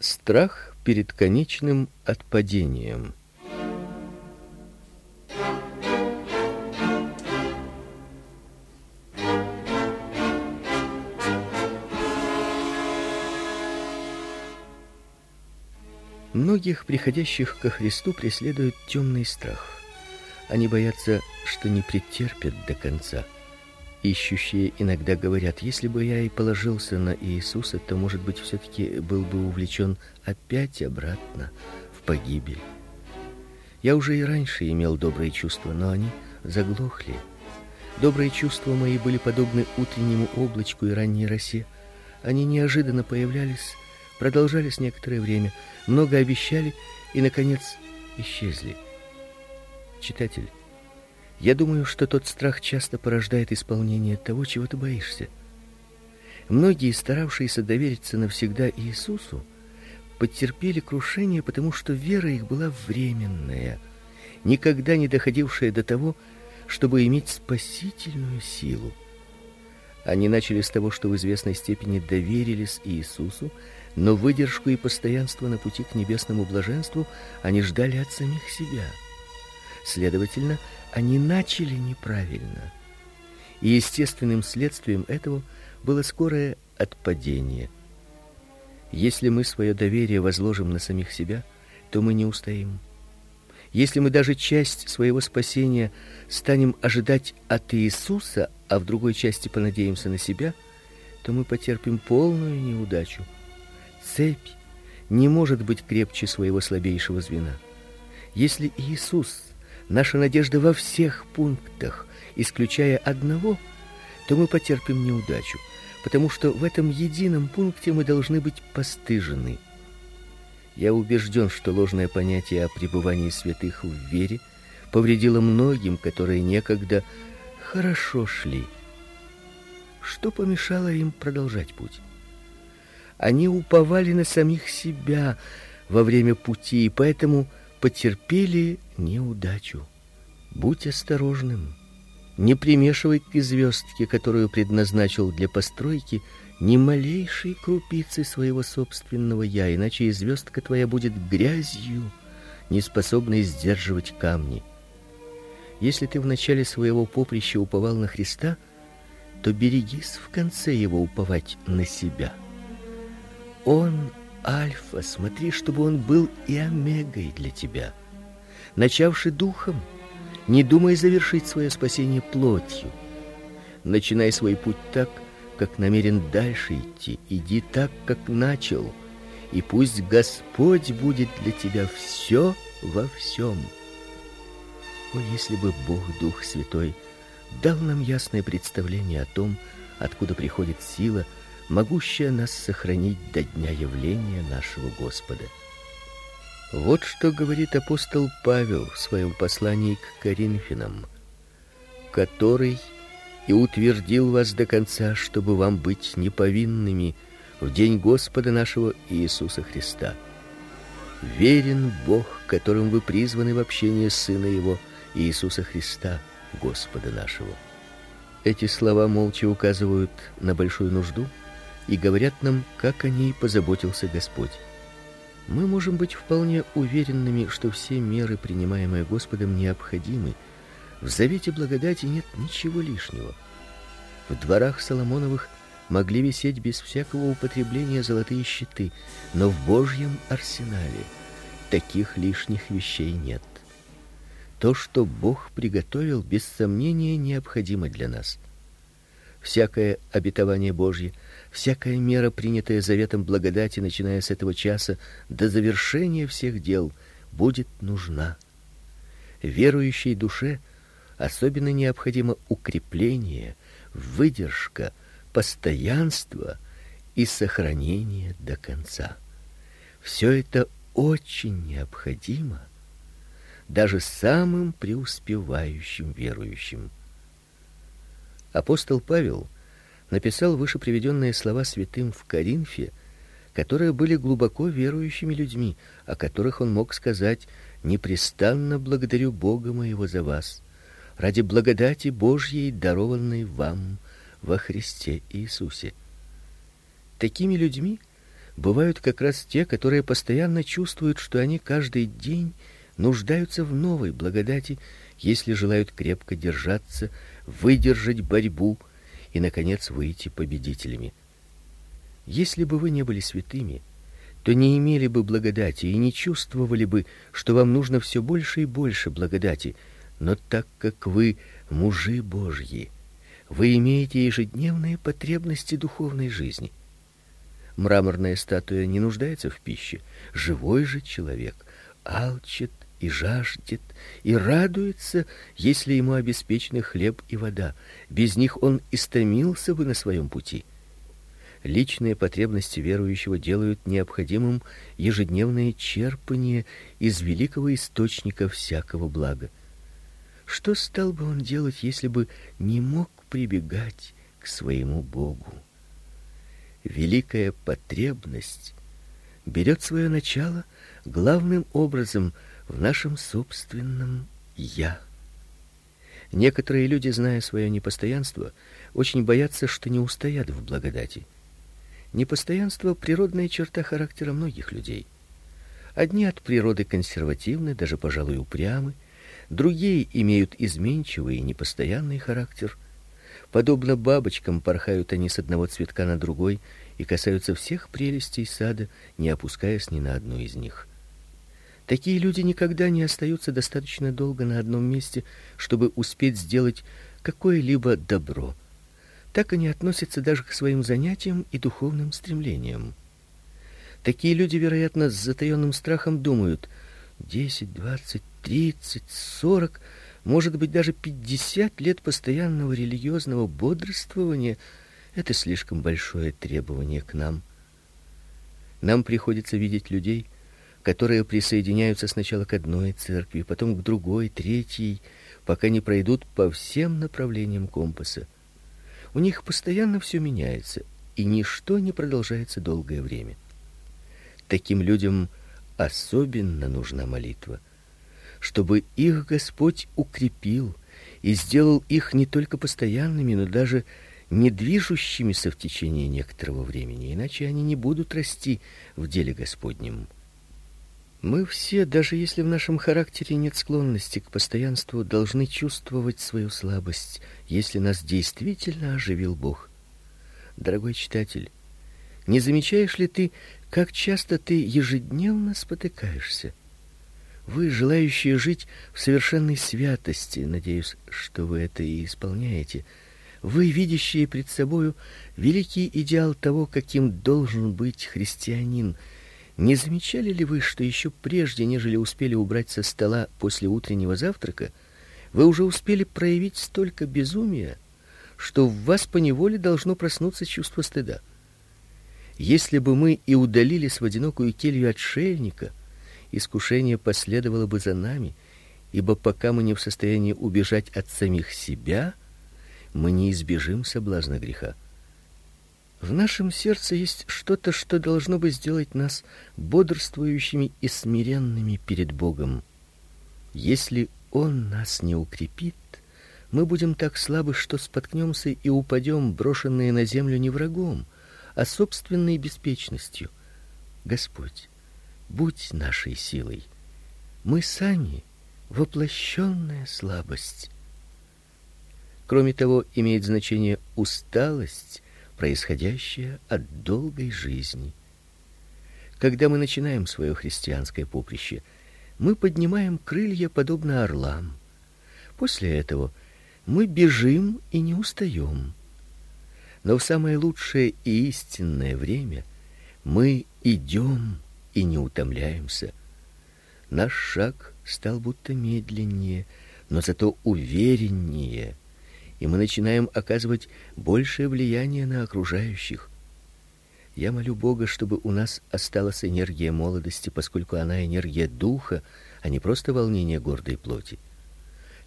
Страх перед конечным отпадением. Многих приходящих ко Христу преследует темный страх. Они боятся, что не претерпят до конца. Ищущие иногда говорят: если бы я и положился на Иисуса, то, может быть, все-таки был бы увлечен опять обратно в погибель. Я уже и раньше имел добрые чувства, но они заглохли. Добрые чувства мои были подобны утреннему облачку и ранней росе. Они неожиданно появлялись, продолжались некоторое время, много обещали и, наконец, исчезли. Читатель, я думаю, что тот страх часто порождает исполнение того, чего ты боишься. Многие, старавшиеся довериться навсегда Иисусу, потерпели крушение, потому что вера их была временная, никогда не доходившая до того, чтобы иметь спасительную силу. Они начали с того, что в известной степени доверились Иисусу, но выдержку и постоянство на пути к небесному блаженству они ждали от самих себя. Следовательно, они начали неправильно. И естественным следствием этого было скорое отпадение. Если мы свое доверие возложим на самих себя, то мы не устоим. Если мы даже часть своего спасения станем ожидать от Иисуса, а в другой части понадеемся на себя, то мы потерпим полную неудачу. Цепь не может быть крепче своего слабейшего звена. Если Иисус — наша надежда во всех пунктах, исключая одного, то мы потерпим неудачу, потому что в этом едином пункте мы должны быть постыжены. Я убежден, что ложное понятие о пребывании святых в вере повредило многим, которые некогда хорошо шли. Что помешало им продолжать путь? Они уповали на самих себя во время пути и поэтому потерпели неудачу. Будь осторожным. Не примешивай к звездке, которую предназначил для постройки, ни малейшей крупицы своего собственного я, иначе и звездка твоя будет грязью, не способной сдерживать камни. Если ты в начале своего поприща уповал на Христа, то берегись в конце его уповать на себя. Он Альфа, смотри, чтобы он был и Омегой для тебя. Начавши духом, не думай завершить свое спасение плотью. Начинай свой путь так, как намерен дальше идти. Иди так, как начал, и пусть Господь будет для тебя все во всем. О, если бы Бог Дух Святой дал нам ясное представление о том, откуда приходит сила, могущая нас сохранить до дня явления нашего Господа. Вот что говорит апостол Павел в своем послании к Коринфянам: который и утвердил вас до конца, чтобы вам быть неповинными в день Господа нашего Иисуса Христа. Верен Бог, которым вы призваны в общение Сына Его Иисуса Христа, Господа нашего. Эти слова молча указывают на большую нужду и говорят нам, как о ней позаботился Господь. Мы можем быть вполне уверенными, что все меры, принимаемые Господом, необходимы. В завете благодати нет ничего лишнего. В дворах Соломоновых могли висеть без всякого употребления золотые щиты, но в Божьем арсенале таких лишних вещей нет. То, что Бог приготовил, без сомнения необходимо для нас. Всякое обетование Божье, всякая мера, принятая заветом благодати, начиная с этого часа до завершения всех дел, будет нужна. Верующей душе особенно необходимо укрепление, выдержка, постоянство и сохранение до конца. Все это очень необходимо даже самым преуспевающим верующим. Апостол Павел написал выше приведенные слова святым в Коринфе, которые были глубоко верующими людьми, о которых он мог сказать: «Непрестанно благодарю Бога моего за вас, ради благодати Божьей, дарованной вам во Христе Иисусе». Такими людьми бывают как раз те, которые постоянно чувствуют, что они каждый день нуждаются в новой благодати, если желают крепко держаться, выдержать борьбу и, наконец, выйти победителями. Если бы вы не были святыми, то не имели бы благодати и не чувствовали бы, что вам нужно все больше и больше благодати. Но так как вы мужи Божьи, вы имеете ежедневные потребности духовной жизни. Мраморная статуя не нуждается в пище, живой же человек алчит и жаждет и радуется, если ему обеспечены хлеб и вода. Без них он истомился бы на своем пути. Личные потребности верующего делают необходимым ежедневное черпание из великого источника всякого блага. Что стал бы он делать, если бы не мог прибегать к своему Богу? Великая потребность берет свое начало главным образом в нашем собственном я. Некоторые люди, зная свое непостоянство, очень боятся, что не устоят в благодати. Непостоянство — природная черта характера многих людей. Одни от природы консервативны, даже, пожалуй, упрямы. Другие имеют изменчивый и непостоянный характер. Подобно бабочкам, порхают они с одного цветка на другой и касаются всех прелестей сада, не опускаясь ни на одну из них. Такие люди никогда не остаются достаточно долго на одном месте, чтобы успеть сделать какое-либо добро. Так они относятся даже к своим занятиям и духовным стремлениям. Такие люди, вероятно, с затаенным страхом думают: 10, 20, 30, 40, может быть, даже 50 лет постоянного религиозного бодрствования — это слишком большое требование к нам. Нам приходится видеть людей, которые присоединяются сначала к одной церкви, потом к другой, третьей, пока не пройдут по всем направлениям компаса. У них постоянно все меняется, и ничто не продолжается долгое время. Таким людям особенно нужна молитва, чтобы их Господь укрепил и сделал их не только постоянными, но даже не движущимися в течение некоторого времени, иначе они не будут расти в деле Господнем. Мы все, даже если в нашем характере нет склонности к постоянству, должны чувствовать свою слабость, если нас действительно оживил Бог. Дорогой читатель, не замечаешь ли ты, как часто ты ежедневно спотыкаешься? Вы, желающие жить в совершенной святости, надеюсь, что вы это и исполняете, вы, видящие пред собою великий идеал того, каким должен быть христианин, не замечали ли вы, что еще прежде, нежели успели убрать со стола после утреннего завтрака, вы уже успели проявить столько безумия, что в вас поневоле должно проснуться чувство стыда? Если бы мы и удалились в одинокую келью отшельника, искушение последовало бы за нами, ибо пока мы не в состоянии убежать от самих себя, мы не избежим соблазна греха. В нашем сердце есть что-то, что должно бы сделать нас бодрствующими и смиренными перед Богом. Если Он нас не укрепит, мы будем так слабы, что споткнемся и упадем, брошенные на землю не врагом, а собственной беспечностью. Господь, будь нашей силой. Мы сами воплощенная слабость. Кроме того, имеет значение усталость, происходящая от долгой жизни. Когда мы начинаем свое христианское поприще, мы поднимаем крылья подобно орлам. После этого мы бежим и не устаем. Но в самое лучшее и истинное время мы идем и не утомляемся. Наш шаг стал будто медленнее, но зато увереннее, и мы начинаем оказывать большее влияние на окружающих. Я молю Бога, чтобы у нас осталась энергия молодости, поскольку она энергия духа, а не просто волнение гордой плоти.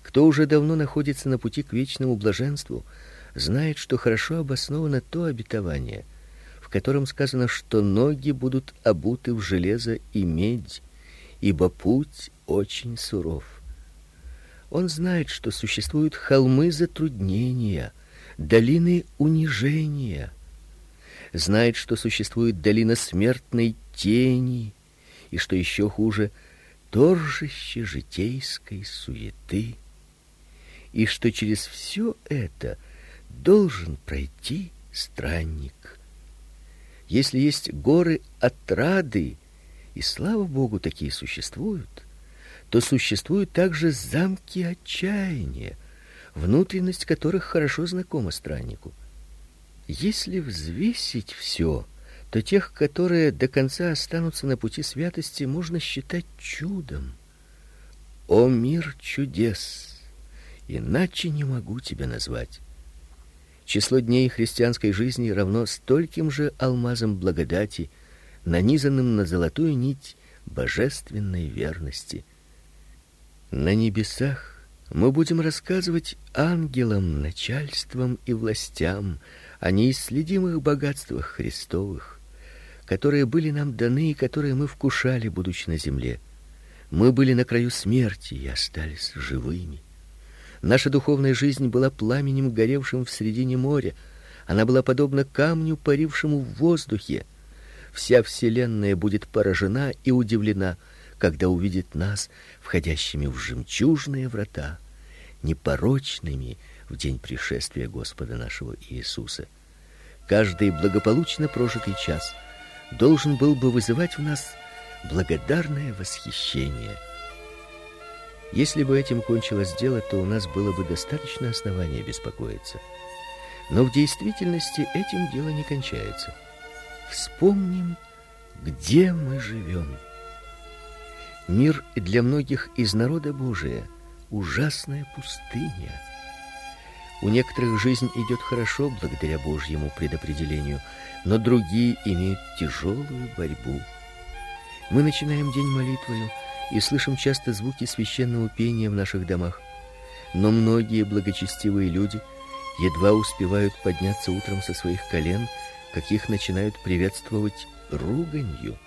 Кто уже давно находится на пути к вечному блаженству, знает, что хорошо обосновано то обетование, в котором сказано, что ноги будут обуты в железо и медь, ибо путь очень суров. Он знает, что существуют холмы затруднения, долины унижения. знает, что существует долина смертной тени и, что еще хуже, торжище житейской суеты, и что через все это должен пройти странник. Если есть горы отрады, и слава Богу, такие существуют, то существуют также замки отчаяния, внутренность которых хорошо знакома страннику. Если взвесить все, то тех, которые до конца останутся на пути святости, можно считать чудом. О мир чудес! Иначе не могу тебя назвать. Число дней христианской жизни равно стольким же алмазам благодати, нанизанным на золотую нить божественной верности. На небесах мы будем рассказывать ангелам, начальствам и властям о неисследимых богатствах Христовых, которые были нам даны и которые мы вкушали, будучи на земле. Мы были на краю смерти и остались живыми. Наша духовная жизнь была пламенем, горевшим в средине моря. Она была подобна камню, парившему в воздухе. Вся вселенная будет поражена и удивлена, когда увидит нас входящими в жемчужные врата, непорочными в день пришествия Господа нашего Иисуса. Каждый благополучно прожитый час должен был бы вызывать в нас благодарное восхищение. Если бы этим кончилось дело, то у нас было бы достаточно основания беспокоиться. Но в действительности этим дело не кончается. Вспомним, где мы живем. Мир для многих из народа Божия – ужасная пустыня. У некоторых жизнь идет хорошо благодаря Божьему предопределению, но другие имеют тяжелую борьбу. Мы начинаем день молитвою и слышим часто звуки священного пения в наших домах. Но многие благочестивые люди едва успевают подняться утром со своих колен, как их начинают приветствовать руганью.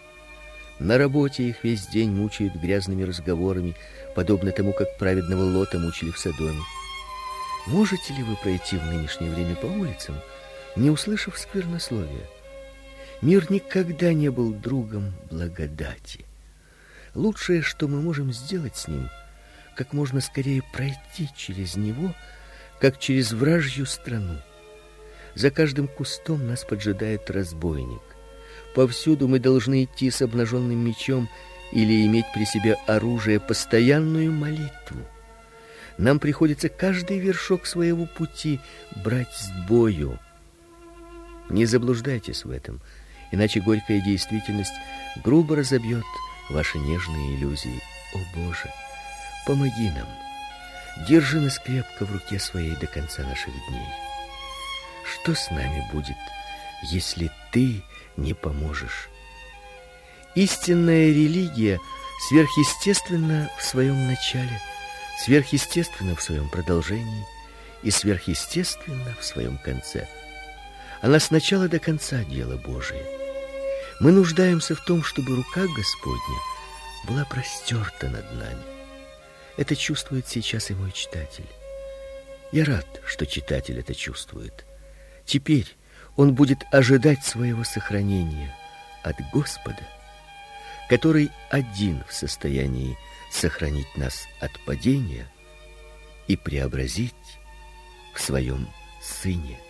На работе их весь день мучают грязными разговорами, подобно тому, как праведного Лота мучили в Содоме. Можете ли вы пройти в нынешнее время по улицам, не услышав сквернословия? Мир никогда не был другом благодати. Лучшее, что мы можем сделать с ним, как можно скорее пройти через него, как через вражью страну. За каждым кустом нас поджидает разбойник. Повсюду мы должны идти с обнаженным мечом или иметь при себе оружие, постоянную молитву. Нам приходится каждый вершок своего пути брать с бою. Не заблуждайтесь в этом, иначе горькая действительность грубо разобьет ваши нежные иллюзии. О Боже, помоги нам. Держи нас крепко в руке своей до конца наших дней. Что с нами будет, если Ты не поможешь? Истинная религия сверхъестественна в своем начале, сверхъестественна в своем продолжении и сверхъестественна в своем конце. Она с начала до конца дело Божие. Мы нуждаемся в том, чтобы рука Господня была простерта над нами. Это чувствует сейчас и мой читатель. Я рад, что читатель это чувствует. Теперь он будет ожидать своего сохранения от Господа, который один в состоянии сохранить нас от падения и преобразить в своем Сыне.